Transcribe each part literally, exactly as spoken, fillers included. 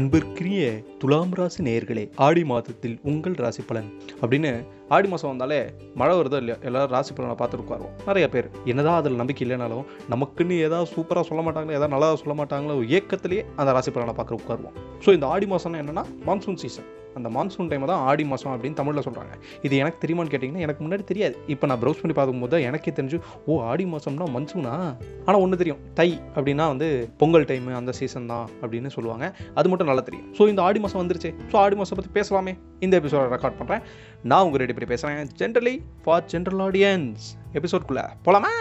அன்பிற்கினிய துலாம் ராசி நேயர்களே, ஆடி மாதத்தில் உங்கள் ராசி பலன் அப்படின்னு ஆடி மாதம் வந்தாலே மழை வருதோ இல்லையா, எல்லோரும் ராசி பலனை பார்த்துட்டு உட்காருவோம். நிறைய பேர் என்னதான் அதில் நம்பிக்கை இல்லைனாலும் நமக்குன்னு ஏதாவது சூப்பராக சொல்ல மாட்டாங்களோ, எதாவது நல்லதாக சொல்ல மாட்டாங்களோ, ஏக்கத்திலேயே அந்த ராசி பலனை பார்க்க உட்காருவோம். ஸோ இந்த ஆடி மாதம்னா என்னென்னா மான்சூன் சீசன். அந்த மான்சூன் டைம் தான் ஆடி மாதம் அப்படின்னு தமிழில் சொல்கிறாங்க. இது எனக்கு தெரியுமான்னு கேட்டிங்கன்னா எனக்கு முன்னாடி தெரியாது. இப்போ நான் ப்ரௌஸ் பண்ணி பார்க்கும்போது தான் எனக்கே தெரிஞ்சு, ஓ ஆடி மாதம்னா மன்சூனா. ஆனால் ஒன்று தெரியும், தை அப்படின்னா வந்து பொங்கல் டைமு, அந்த சீசன் தான் அப்படின்னு சொல்லுவாங்க. அது மட்டும் நல்லா தெரியும். ஸோ இந்த ஆடி மாதம் வந்துருச்சு. ஸோ ஆடி மாதம் பற்றி பேசலாமே. இந்த எபிசோட ரெக்கார்ட் பண்ணுறேன் நான், உங்கள் ரெடி பண்ணி பேசுகிறேன். ஜென்ரலி ஃபார் ஜென்ரல் ஆடியன்ஸ் எபிசோட்குள்ளே போகலாமா?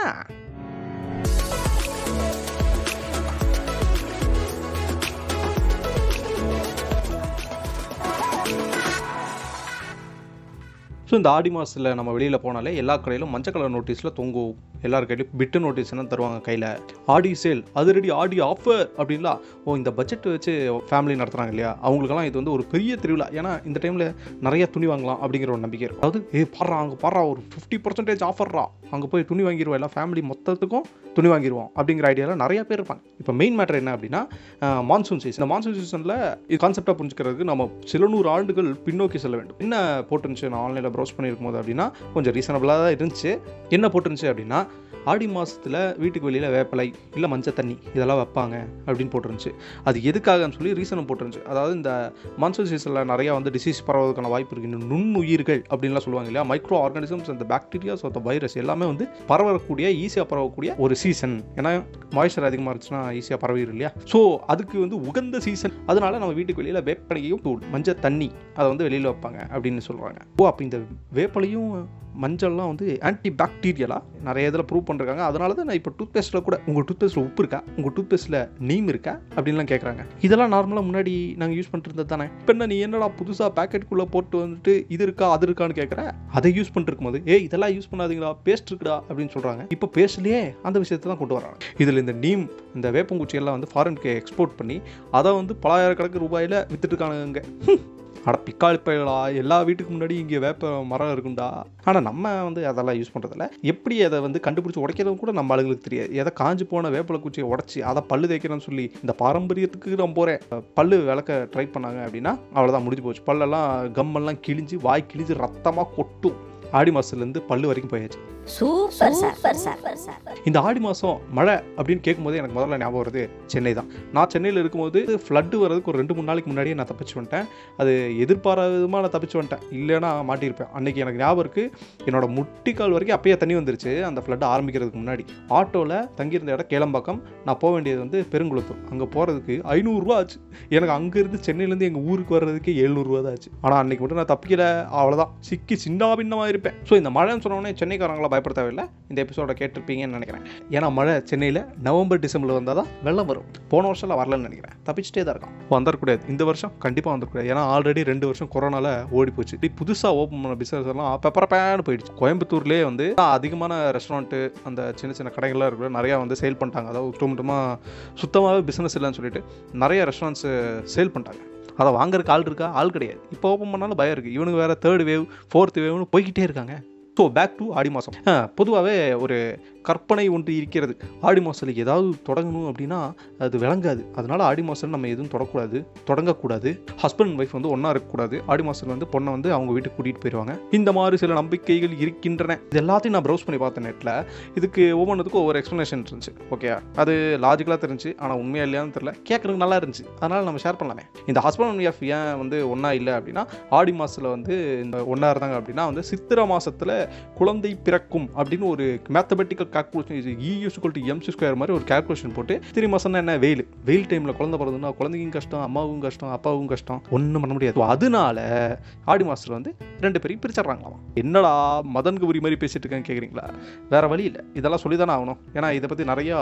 ஸோ இந்த ஆடி மாதத்தில் நம்ம வெளியில் போனாலே எல்லா கடையிலும் மஞ்சள் கலர் நோட்டீஸில் தொங்கும். எல்லார் கையிலையும் பிட்டு நோட்டீஸ்லாம் தருவாங்க கையில். ஆடி சேல், அது ரெடி, ஆடி ஆஃபர் அப்படின்லாம். ஓ இந்த பட்ஜெட் வச்சு ஃபேமிலி நடத்துகிறாங்க இல்லையா, அவங்களுக்கெல்லாம் இது வந்து ஒரு பெரிய திருவிழா. ஏன்னா இந்த டைமில் நிறையா துணி வாங்கலாம் அப்படிங்கிற ஒரு நம்பிக்கை இருக்கும். அதாவது ஏ பாடுறா அங்கே பாடுறா ஒரு ஃபிஃப்டி பர்சன்டேஜ் ஆஃபர்றா, அங்கே போய் துணி வாங்கிடுவோம், எல்லா ஃபேமிலி மொத்தத்துக்கும் துணி வாங்கிடுவோம் அப்படிங்கிற ஐடியாவில் நிறையா பேர் இருப்பாங்க. இப்போ மெயின் மேட்டர் என்ன அப்படின்னா மான்சூன் சீசன். இந்த மான்சூன் சீசனில் இது கான்செப்டாக புரிஞ்சுக்கிறதுக்கு நம்ம சில நூறு ஆண்டுகள் பின்னோக்கி செல்ல வேண்டும். என்ன போட்டுருந்துச்சு நான் ஆன்லைனில் ப்ரௌஸ் பண்ணியிருக்கும் போது அப்படின்னா கொஞ்சம் ரீசனபிளாக தான் இருந்துச்சு. என்ன போட்டுருந்துச்சு அப்படின்னா ஆடி மாதத்தில் வீட்டுக்கு வெளியில் வேப்பலை இல்லை மஞ்சள் தண்ணி இதெல்லாம் வைப்பாங்க அப்படின்னு போட்டுருந்துச்சு. அது எதுக்காகன்னு சொல்லி ரீசனும் போட்டுருந்துச்சு. அதாவது இந்த மான்சூன் சீசனில் நிறையா வந்து டிசீஸ் பரவுவதற்கான வாய்ப்பு இருக்குது. நுண்ணுயிர்கள் அப்படின்லாம் சொல்லுவாங்க இல்லையா, மைக்ரோ ஆர்கானிசம்ஸ், அந்த பாக்டீரியாஸ், அந்த வைரஸ் எல்லாமே வந்து பரவக்கூடிய, ஈஸியாக பரவக்கூடிய ஒரு சீசன். ஏன்னா மாய்ச்சர் அதிகமாக இருந்துச்சுன்னா ஈஸியாக பரவிடும் இல்லையா. ஸோ அதுக்கு வந்து உகந்த சீசன். அதனால நம்ம வீட்டுக்கு வெளியில் வேப்பலையும் தூள் மஞ்சள் தண்ணி அதை வந்து வெளியில் வைப்பாங்க அப்படின்னு சொல்கிறாங்க. ஓ அப்போ இந்த வேப்பலையும் மஞ்சள்லாம் வந்து ஆன்டி பாக்டீரியலாக நிறைய இதில் ப்ரூவ் பண்ணுறாங்க. அதனால தான் நான் இப்போ டூத் பேஸ்ட்டில் கூட உங்கள் டூத் பேஸ்ட்டில் உப்பு இருக்கா, உங்கள் டூத் பேஸ்ட்டில் நீம் இருக்கா அப்படின்லாம் கேட்குறாங்க. இதெல்லாம் நார்மலாக முன்னாடி நாங்கள் யூஸ் பண்ணிட்டு தானே. இப்போ என்ன நீ என்னடா புதுசாக பேக்கெட்டுக்குள்ளே போட்டு வந்துட்டு இது இருக்கா அது இருக்கான்னு கேட்குறேன். அதை யூஸ் பண்ணிருக்கும் போது ஏ இதெல்லாம் யூஸ் பண்ணாதீங்களா, பேஸ்ட் இருக்குடா அப்படின்னு சொல்கிறாங்க. இப்போ பேஸ்ட்லேயே அந்த விஷயத்தை தான் கொண்டு வராங்க. இதில் இந்த நீம், இந்த வேப்பங்குச்சியெல்லாம் வந்து ஃபாரினுக்கு எக்ஸ்போர்ட் பண்ணி அதை வந்து பலாயிரக்கணக்கு ரூபாயில் விற்றுட்டு இருக்கானுங்க. அட பிக்காளிப்பா, எல்லா வீட்டுக்கு முன்னாடி இங்கே வேப்ப மரம் இருக்குண்டா. ஆனால் நம்ம வந்து அதெல்லாம் யூஸ் பண்ணுறதில்ல. எப்படி அதை வந்து கண்டுபிடிச்சி உடைக்கிறதும் கூட நம்ம ஆளுங்களுக்கு தெரியாது. எதை காஞ்சி போன வேப்பலை குச்சியை உடச்சி அதை பல்லு தேய்க்கிறேன்னு சொல்லி இந்த பாரம்பரியத்துக்கு நான் போகிறேன் பல்லு விளக்க ட்ரை பண்ணாங்க அப்படின்னா அவ்வளோதான், முடிஞ்சு போச்சு. பல்லெல்லாம் கம்மெல்லாம் கிழிஞ்சு வாய் கிழிஞ்சு ரத்தமாக கொட்டும். ஆடி மாதத்துலேருந்து பல்லு வரைக்கும் போயாச்சு. இந்த ஆடி மாதம் மழை அப்படின்னு கேட்கும்போது எனக்கு முதல்ல ஞாபகம் வருது சென்னை தான். நான் சென்னையில் இருக்கும்போது ஃப்ளட்டு வர்றதுக்கு ஒரு ரெண்டு மூணு நாளைக்கு முன்னாடியே நான் தப்பிச்சு வந்துட்டேன். அது எதிர்பாராதமாக நான் தப்பிச்சு வந்துட்டேன், இல்லைன்னா மாட்டியிருப்பேன். அன்றைக்கி எனக்கு ஞாபகம் இருக்குது, என்னோட முட்டிக்கால் வரைக்கும் அப்பயே தண்ணி வந்துருச்சு. அந்த ஃப்ளட்டு ஆரம்பிக்கிறதுக்கு முன்னாடி ஆட்டோவில் தங்கியிருந்த இடம் கேளம்பாக்கம், நான் போக வேண்டியது வந்து பெருங்குளத்தூர். அங்கே போகிறதுக்கு ஐநூறுரூவா ஆச்சு. எனக்கு அங்கேருந்து சென்னையிலேருந்து எங்கள் ஊருக்கு வர்றதுக்கு எழுநூறுவா தான் ஆச்சு. ஆனால் அன்றைக்கி மட்டும் நான் தப்பிக்கலை, அவ்வளோதான், சிக்கி சின்ன பின்னமாக இருப்பேன். ஸோ இந்த மழைன்னு சொன்னோடனே சென்னைக்காரங்களா பயப்பட தேவையில்லை, இந்த எபிசோட கேட்டிருப்பீங்கன்னு நினைக்கிறேன். ஏன்னா மழை சென்னையில் நவம்பர் டிசம்பரில் வந்தால் தான் வெள்ளம் வரும். போன வருஷம்லாம் வரலன்னு நினைக்கிறேன், தப்பிச்சுட்டே தான் இருக்கும். வந்துடக்கூடாது இந்த வருஷம், கண்டிப்பாக வந்துடக்கூடாது. ஏன்னா ஆல்ரெடி ரெண்டு வருஷம் கொரோனாவில் ஓடி போச்சு. இப்படி புதுசாக ஓப்பன் பண்ண பிஸ்னஸ் எல்லாம் பெப்பரப்பேன்னு போயிடுச்சு. கோயம்புத்தூர்லேயே வந்து அதிகமான ரெஸ்டாரண்ட்டு, அந்த சின்ன சின்ன கடைகள்லாம் இருக்கிற நிறையா வந்து சேல் பண்ணிட்டாங்க. அதாவது சுத்தமாக சுத்தமாகவே பிஸ்னஸ் இல்லைன்னு சொல்லிட்டு நிறைய ரெஸ்டாரண்ட்ஸு சேல் பண்ணிட்டாங்க. அதை வாங்குறதுக்கு ஆள் இருக்கா, ஆள் கிடையாது. இப்போ ஓப்பன் பண்ணாலும் பயம் இருக்குது, இவனுக்கு வேறு தேர்ட் வேவ் ஃபோர்த் வேவ்னு போய்கிட்டே இருக்காங்க. ஸோ பேக் டு ஆடி மாதம். பொதுவாகவே ஒரு கற்பனை ஒன்று இருக்கிறது, ஆடி மாதத்தில் ஏதாவது தொடங்கணும் அப்படின்னா அது விளங்காது. அதனால் ஆடி மாதத்தில் நம்ம எதுவும் தொடக்கூடாது, தொடங்கக்கூடாது. ஹஸ்பண்ட் அண்ட் ஒய்ஃப் வந்து ஒன்றா இருக்கக்கூடாது. ஆடி மாதத்தில் வந்து பொண்ணை வந்து அவங்க வீட்டுக்கு கூட்டிகிட்டு போயிடுவாங்க. இந்த மாதிரி சில நம்பிக்கைகள் இருக்கின்றன. இது எல்லாத்தையும் நான் ப்ரௌஸ் பண்ணி பார்த்தேன் நெட்டில். இதுக்கு ஒவ்வொன்றுத்துக்கும் ஒவ்வொரு எக்ஸ்ப்ளனேஷன் இருந்துச்சு. ஓகே அது லாஜிக்கலாக தெரிஞ்சு, ஆனால் உண்மையாக இல்லையான்னு தெரியல, கேட்குறதுக்கு நல்லா இருந்துச்சு. அதனால் நம்ம ஷேர் பண்ணலாமே. இந்த ஹஸ்பண்ட் அண்ட் ஒய்ஃப் ஏன் வந்து ஒன்றா இல்லை அப்படின்னா, ஆடி மாதத்தில் வந்து இந்த ஒன்றா இருந்தாங்க அப்படின்னா வந்து சித்திரை மாதத்தில் குழந்தை பிறக்கும் அப்படின்னு ஒரு mathematical calculation, E equal to MC square மாதிரி ஒரு கால்குலேஷன் போட்டு, திரு மாசம்னா என்ன வெயில், வெயில் டைமில் குழந்தை பிறந்ததுன்னா குழந்தைக்கும் கஷ்டம், அம்மாவுக்கும் கஷ்டம், அப்பாவுக்கும் கஷ்டம், ஒன்றும் பண்ண முடியாது. அதனால ஆடி மாசத்துல வந்து ரெண்டு பேரும் பிரிச்சிடறாங்களாம். என்னடா மதன் கபூரி மாதிரி பேசிட்டு இருக்கான்னு கேட்குறீங்களா, வேற வழி இல்லை, இதெல்லாம் சொல்லி தானே ஆகணும். ஏன்னா இதை பற்றி நிறையா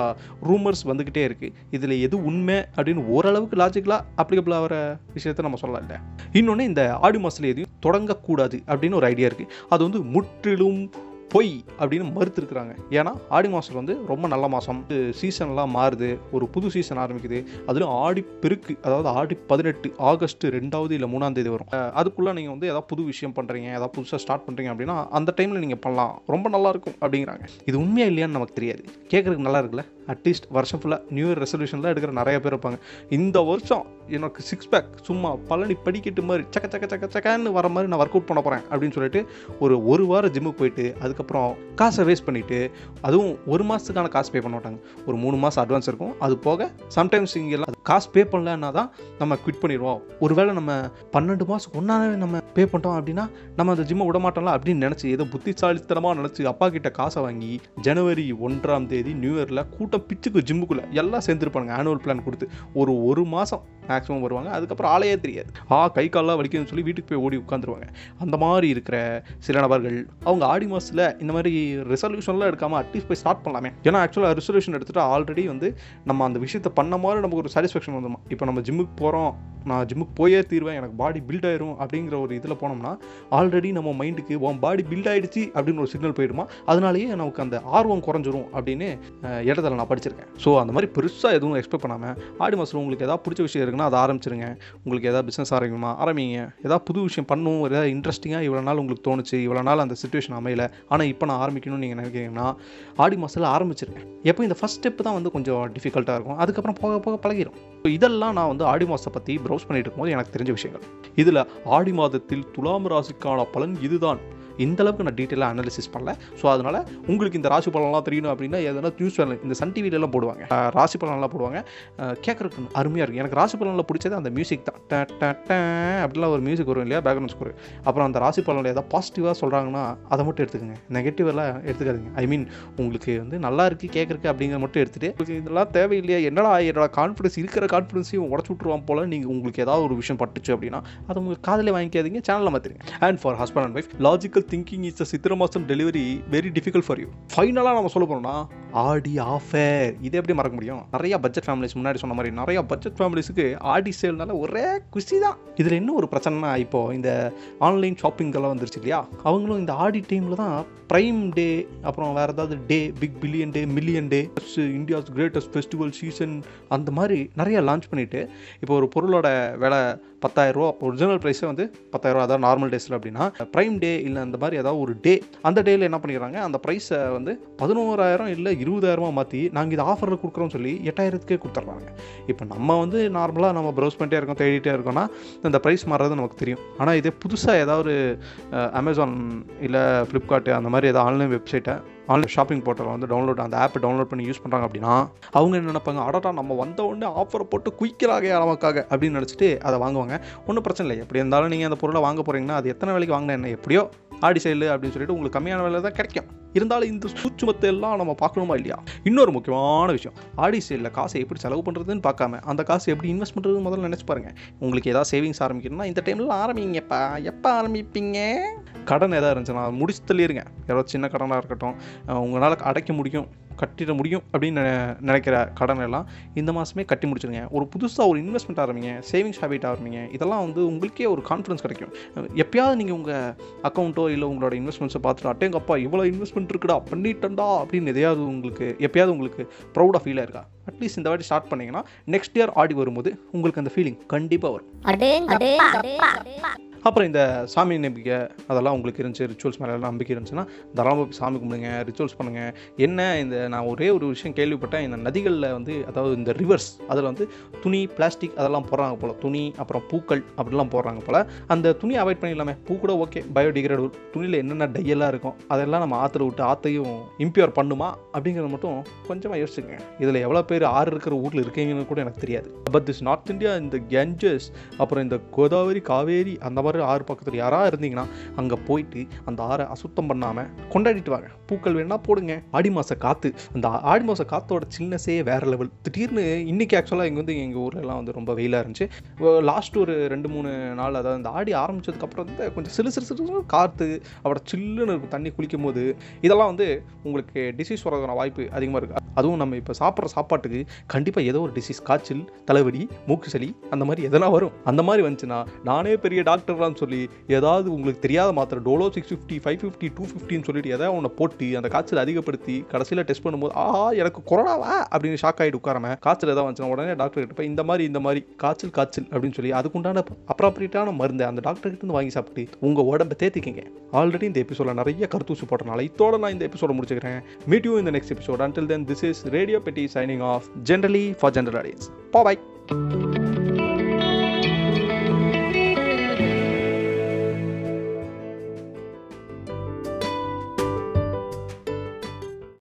ரூமர்ஸ் வந்துக்கிட்டே இருக்குது. இதில் எது உண்மை அப்படின்னு ஓரளவுக்கு லாஜிக்கலாக அப்ளிகபிள் ஆகிற விஷயத்தை நம்ம சொல்லலாம் இல்லை. இன்னொன்று, இந்த ஆடி மாசத்துல எதையும் தொடங்கக்கூடாது அப்படின்னு ஒரு ஐடியா இருக்குது. அது வந்து முற்று ும் பொய் அப்படின்னு மறுத்துருக்குறாங்க. ஏன்னா ஆடி மாதம் வந்து ரொம்ப நல்ல மாதம், சீசன்லாம் மாறுது, ஒரு புது சீசன் ஆரம்பிக்குது. அதுலேயும் ஆடி பெருக்கு, அதாவது ஆடி பதினெட்டு ஆகஸ்ட் ரெண்டாவது இல்லை மூணாம் தேதி வரும். அதுக்குள்ளே நீங்கள் வந்து எதாவது புது விஷயம் பண்ணுறீங்க, எதாவது புதுசாக ஸ்டார்ட் பண்ணுறீங்க அப்படின்னா அந்த டைமில் நீங்கள் பண்ணலாம், ரொம்ப நல்லாயிருக்கும் அப்படிங்கிறாங்க. இது உண்மையாக இல்லையான்னு நமக்கு தெரியாது, கேட்குறதுக்கு நல்லா இருக்குல்ல. அட்லீஸ்ட் வருஷம் ஃபுல்லாக நியூ இயர் ரெசல்யூஷன்லாம் எடுக்கிற நிறைய பேர் இருப்பாங்க. இந்த வருஷம் எனக்கு சிக்ஸ் பேக் சும்மா பழனி படிக்கட்டு மாதிரி சக்க சக்க சக்க சக்கன்னு வர மாதிரி நான் ஒர்க் அவுட் பண்ண போகிறேன் அப்படின்னு சொல்லிட்டு ஒரு ஒரு வாரம் ஜிம்முக்கு போயிட்டு அதுக்கப்புறம் காசை வேஸ்ட் பண்ணிவிட்டு, அதுவும் ஒரு மாதத்துக்கான காசு பே பண்ண மாட்டாங்க, ஒரு மூணு மாதம் அட்வான்ஸ் இருக்கும். அது போக சம்டைம்ஸ் இங்கெல்லாம் காசு பே பண்ணலன்னா தான் நம்ம குவிட் பண்ணிடுவோம். ஒருவேளை நம்ம பன்னெண்டு மாதம் ஒன்றாவே நம்ம பே பண்ணிட்டோம் அப்படின்னா நம்ம அந்த ஜிம்மை விட மாட்டோம்ல அப்படின்னு நினச்சி ஏதோ புத்திசாலித்தனமாக நினச்சி அப்பா கிட்ட காசை வாங்கி ஜனவரி ஒன்றாம் தேதி நியூ இயரில் கூட்டம் பிச்சுக்கு ஜிம்முக்குள்ளே எல்லாம் சேர்ந்துருப்பாங்க. ஆனுவல் பிளான் கொடுத்து ஒரு ஒரு மாதம் மேக்ஸிமம் வருவாங்க. அதுக்கப்புறம் ஆளையே தெரியாது, ஆ கை காலெலாம் வலிக்குதுன்னு சொல்லி வீட்டுக்கு போய் ஓடி உட்காந்துருவாங்க. அந்த மாதிரி இருக்கிற சில நபர்கள் அவங்க ஆடி மாதத்தில் இந்த மாதிரி ரெசல்யூஷன்லாம் எடுக்காமல் அட்லீஸ்ட் போய் ஸ்டார்ட் பண்ணலாமே. ஏன்னா ஆக்சுவலாக ரெசல்யூஷன் எடுத்துகிட்டு ஆல்ரெடி வந்து நம்ம அந்த விஷயத்தை பண்ண மாதிரி நமக்கு ஒரு சாட்டிஸ்ஃபேக்ஷன் வந்துடும். இப்போ நம்ம ஜிம்முக்கு போகிறோம், நான் ஜிம்முக்கு போயே தீர்வேன், எனக்கு பாடி பில்ட் ஆயிரும் அப்படிங்கிற ஒரு இதில் போனோம்னா ஆல்ரெடி நம்ம மைண்டுக்கு உன் பாடி பில்ட் ஆகிடுச்சு அப்படின்னு ஒரு சிக்னல் போயிடுமா, அதனாலேயே நமக்கு அந்த ஆர்வம் குறைஞ்சிரும் அப்படின்னு இடத்துல நான் படிச்சிருக்கேன். ஸோ அந்த மாதிரி பெருசாக எதுவும் எக்ஸ்பெக்ட் பண்ணாமல் ஆடி மாதத்தில் உங்களுக்கு எதாவது பிடிச்ச விஷயம் இருக்குன்னா அதை ஆரம்பிச்சிருங்க. உங்களுக்கு எதாவது பிஸ்னஸ் ஆரம்பிக்குமா ஆரம்பிங்க. எதாவது புது விஷயம் பண்ணும், எதாவது இன்ட்ரெஸ்டிங்காக இவ்வளோ நாள் உங்களுக்கு தோணுச்சு, இவ்வளோ நாள் அந்த சுச்சுவேஷன் அமையலை, ஆனால் இப்போ நான் ஆரம்பிக்கணும்னு நீங்கள் நினைக்கிறீங்கன்னா ஆடி மாதத்தில் ஆரம்பிச்சிருக்கேன். எப்போ இந்த ஃபஸ்ட் ஸ்டெப் தான் வந்து கொஞ்சம் டிஃபிகல்ட்டாக இருக்கும், அதுக்கப்புறம் போக போக பழகிடும். ஸோ இதெல்லாம் நான் வந்து ஆடி மாதத்தை பற்றி ப்ரௌஸ் பண்ணிட்டு இருக்கும்போது எனக்கு தெரிஞ்ச விஷயங்கள். இதில் ஆடி மாதத்தில் துலாம் ராசிக்கான பலன் இதுதான், இந்தளவுக்கு நான் டீட்டெயிலாக அனாலிசிஸ் பண்ணல. ஸோ அதனால் உங்களுக்கு இந்த ராசி பலன்லாம் தெரியணும் அப்படின்னா எதனா நியூஸ் சேனல் இந்த சன் டிவிலெலாம் போடுவாங்க, ராசி பலன்லாம் போடுவாங்க, கேட்குறதுக்கு அருமையாக இருக்கும். எனக்கு ராசி பலனில் பிடிச்சது அந்த மியூசிக் தான், அப்படிலாம் ஒரு மியூசிக் வரும் இல்லையா, பேக்ரவுண்ட் ஸ்கோர். அப்புறம் அந்த ராசி பலனில் எதாவது பாசிட்டிவாக சொல்கிறாங்கன்னா அதை மட்டும் எடுத்துக்கோங்க, நெகட்டிவெல்லாம் எடுத்துக்காதீங்க. ஐ மீன் உங்களுக்கு வந்து நல்லா இருக்குது கேட்குறக்கு அப்படிங்கிறத மட்டும் எடுத்துகிட்டு உங்களுக்கு இதெல்லாம் தேவையில்லையா, என்னடா என்னோட கான்ஃபிடன்ஸ் இருக்கிற கான்ஃபிடன்ஸையும் உடச்சு விட்டுருவான் போல் நீங்கள் உங்களுக்கு ஏதாவது ஒரு விஷயம் பட்டுச்சு அப்படின்னா அதை உங்களுக்கு காதலே வாங்கிக்காதீங்க, சேனலில் மாற்றிடுங்க. And for husband and wife logical thinking is a சித்திர மாசம் delivery very difficult for you. ஃபைனலாக நம்ம சொல்ல போனோம்னா ஆடி ஆஃபர் இதை எப்படி மறக்க முடியும். நிறைய பட்ஜெட் ஃபேமிலிஸ் முன்னாடி சொன்ன மாதிரி நிறைய பட்ஜெட் ஃபேமிலிஸுக்கு ஆடி சேல்னால ஒரே குஷி தான். இதில் இன்னும் ஒரு பிரச்சனைனா இப்போது இந்த ஆன்லைன் ஷாப்பிங்கெல்லாம் வந்துருச்சு இல்லையா, அவங்களும் இந்த ஆடி டைமில் தான் ப்ரைம் டே, அப்புறம் வேறு ஏதாவது day, big billion day, million day, India's greatest festival season, அந்த மாதிரி நிறையா லான்ச் பண்ணிவிட்டு இப்போ ஒரு பொருளோட விலை பத்தாயிரரூவா, ஒரிஜினல் ப்ரைஸே வந்து பத்தாயிரரூவா, அதாவது நார்மல் டேஸில் அப்படின்னா ப்ரைம் டே இல்லை அந்த மாதிரி ஏதாவது ஒரு டே, அந்த டேயில் என்ன பண்ணிடுறாங்க, அந்த ப்ரைஸை வந்து பதினோராயிரம் இல்லை இருபதாயிரமாக மாற்றி நாங்கள் இதை ஆஃபரில் கொடுக்குறோம்னு சொல்லி எட்டாயிரத்துக்கே கொடுத்துட்றாங்க. இப்போ நம்ம வந்து நார்மலாக நம்ம ப்ரௌஸ் பண்ணிட்டே இருக்கோம், தேடிட்டே இருக்கோம்னா அந்த ப்ரைஸ் மாறுறது நமக்கு தெரியும். ஆனால் இதே புதுசாக ஏதாவது அமேசான் இல்லை ஃப்ளிப்கார்ட்டு அந்த மாதிரி ஏதாவது ஆன்லைன் வெப்சைட்டை ஆன்லைன் ஷாப்பிங் போர்ட்டலில் வந்து டவுன்லோட் அந்த ஆப்பை டவுன்லோட் பண்ணி யூஸ் பண்ணுறாங்க அப்படின்னா அவங்க என்ன நினைப்பாங்க, அடடா நம்ம வந்த உடனே ஆஃபரை போட்டு குயிக்கலாக நமக்காக அப்படின்னு நினச்சிட்டு அதை வாங்குவாங்க. ஒன்றும் பிரச்சனை இல்லை, எப்படி இருந்தாலும் நீங்கள் அந்த பொருளை வாங்க போகிறீங்கன்னா அது எத்தனை வேலைக்கு வாங்கினா என்ன, எப்படியோ ஆடி சேல் அப்படின்னு சொல்லிட்டு உங்களுக்கு கம்மியான விலை தான் கிடைக்கும். இருந்தாலும் இந்த சூட்சுமத்தை எல்லாம் நம்ம பார்க்கணுமா இல்லையா. இன்னொரு முக்கியமான விஷயம், ஆடி சேலில் காசை எப்படி செலவு பண்ணுறதுன்னு பார்க்காம அந்த காசு எப்படி இன்வெஸ்ட் பண்ணுறதுன்னு முதல்ல நினச்சி பாருங்கள். உங்களுக்கு ஏதாவது சேவிங்ஸ் ஆரம்பிக்கணும்னா இந்த டைமில் ஆரம்பிங்கப்பா. எப்போ ஆரம்பிப்பீங்க? கடன் ஏதாவது இருந்துச்சுன்னா முடிச்சு தள்ளிடுங்க. ஏதாவது சின்ன கடனாக இருக்கட்டும், உங்களால் அடைக்க முடியும், கட்டிட முடியும் அப்படின்னு நினைக்கிற கடன் எல்லாம் இந்த மாதமே கட்டி முடிச்சிருங்க. ஒரு புதுசாக ஒரு இன்வெஸ்ட்மெண்ட் ஆரம்பிங்க, சேவிங்ஸ் ஹேபிட் ஆரம்பிங்க. இதெல்லாம் வந்து உங்களுக்கே ஒரு கான்ஃபிடன்ஸ் கிடைக்கும். எப்பயாவது நீங்கள் உங்கள் அக்கௌண்ட்டோ இல்லை உங்களோட இன்வெஸ்ட்மெண்ட்ஸை பார்த்துட்டு அட்டே எங்கப்பா இவ்வளோ இன்வெஸ்ட்மெண்ட் இருக்குடா பண்ணிட்டேன்டா அப்படின்னு எதையாவது உங்களுக்கு எப்பயாவது உங்களுக்கு ப்ரௌடாக ஃபீலாக இருக்கா? அட்லீஸ்ட் இந்த வாட்டி ஸ்டார்ட் பண்ணிங்கன்னா நெக்ஸ்ட் இயர் ஆடி வரும்போது உங்களுக்கு அந்த ஃபீலிங் கண்டிப்பாக வரும். அப்புறம் இந்த சாமி நம்பிக்கை அதெல்லாம் உங்களுக்கு இருந்துச்சு, ரிச்சுவல்ஸ் மேலே நம்பிக்கை இருந்துச்சுன்னா தாராளமாக போய் சாமி கும்பிடுங்க, ரிச்சுவல்ஸ் பண்ணுங்கள். என்ன இந்த நான் ஒரே ஒரு விஷயம் கேள்விப்பட்டேன், இந்த நதிகளில் வந்து அதாவது இந்த ரிவர்ஸ் அதில் வந்து துணி பிளாஸ்டிக் அதெல்லாம் போடுறாங்க போல், துணி அப்புறம் பூக்கள் அப்படிலாம் போடுறாங்க போல். அந்த துணியை அவாய்ட் பண்ணிடலாமே, பூ கூட ஓகே பயோடிகிரேடபிள், துணியில் என்னென்ன டையெல்லாம் இருக்கும் அதெல்லாம் நம்ம ஆற்றுல விட்டு ஆற்றையும் இம்பியூர் பண்ணுமா அப்படிங்கிறது மட்டும் கொஞ்சமாக யோசிச்சுங்க. இதில் எவ்வளோ பேர் ஆறு இருக்கிற ஊரில் இருக்கீங்கன்னு கூட எனக்கு தெரியாது. பட் திஸ் நார்த் இந்தியா இந்த கேஞ்சஸ் அப்புறம் இந்த கோதாவரி காவேரி அந்த மாதிரி ஆறு பக்கத்தில் யாராக இருந்தீங்கன்னா அங்கே போயிட்டு அந்த ஆறை அசுத்தம் பண்ணாமல் கொண்டாடிட்டு வாங்க. பூக்கள் வேணா போடுங்க. ஆடி மாத காற்று, அந்த ஆடி மாத காற்றோட சில்னஸே வேறு லெவல். திடீர்னு இன்றைக்கி ஆக்சுவலாக இங்கே வந்து எங்கள் ஊர்லாம் வந்து ரொம்ப வெயிலாக இருந்துச்சு. லாஸ்ட் ஒரு ரெண்டு மூணு நாள் அதாவது இந்த ஆடி ஆரம்பித்ததுக்கப்புறம் வந்து கொஞ்சம் சிறு சிறு சிறு காற்று அப்புறம் சில்லுன்னு இருக்கும் தண்ணி குளிக்கும் போது. இதெல்லாம் வந்து உங்களுக்கு டிசீஸ் வரதுக்கான வாய்ப்பு அதிகமாக இருக்குது. அதுவும் நம்ம இப்போ சாப்பிட்ற சாப்பாட்டுக்கு கண்டிப்பாக ஏதோ ஒரு டிசீஸ், காய்ச்சல், தலைவலி, மூக்கு சளி அந்த மாதிரி எதெல்லாம் வரும். அந்த மாதிரி வந்துச்சுன்னா நானே பெரிய டாக்டர் சொல்லி ஏதாவது உங்களுக்கு தெரியாத மாத்திரை Dolo six fifty five fifty two ஃபிஃப்டின்னு சொல்லிட்டு எதாவது ஒன்று போட்டு அந்த காய்ச்சல் அதிகப்படுத்தி கடைசியில் டெஸ்ட் பண்ணும்போது ஆஹா எனக்கு கொரோனாவா அப்படின்னு ஷாக் ஆகிட்டு உட்காராம காய்ச்சல் ஏதாவது வந்துச்சுன்னா உடனே டாக்டர் கிட்ட போய் இந்த மாதிரி இந்த மாதிரி காய்ச்சல் காய்ச்சல் அப்படின்னு சொல்லி அதுக்குண்டான அப்ராப்ரியேட்டான மருந்தை அந்த டாக்டர் கிட்ட வாங்கி சாப்பிட்டு உங்கள் உடம்பை தேத்திக்கிங்க. ஆல்ரெடி இந்த எபிசோட நிறைய கருத்தூசி போட்டனால இதோட நான் இந்த எபிசோட முடிச்சுக்கிறேன். Meet you in the next episode. Until then this is radio Petti signing off, generally for general audience. Bye.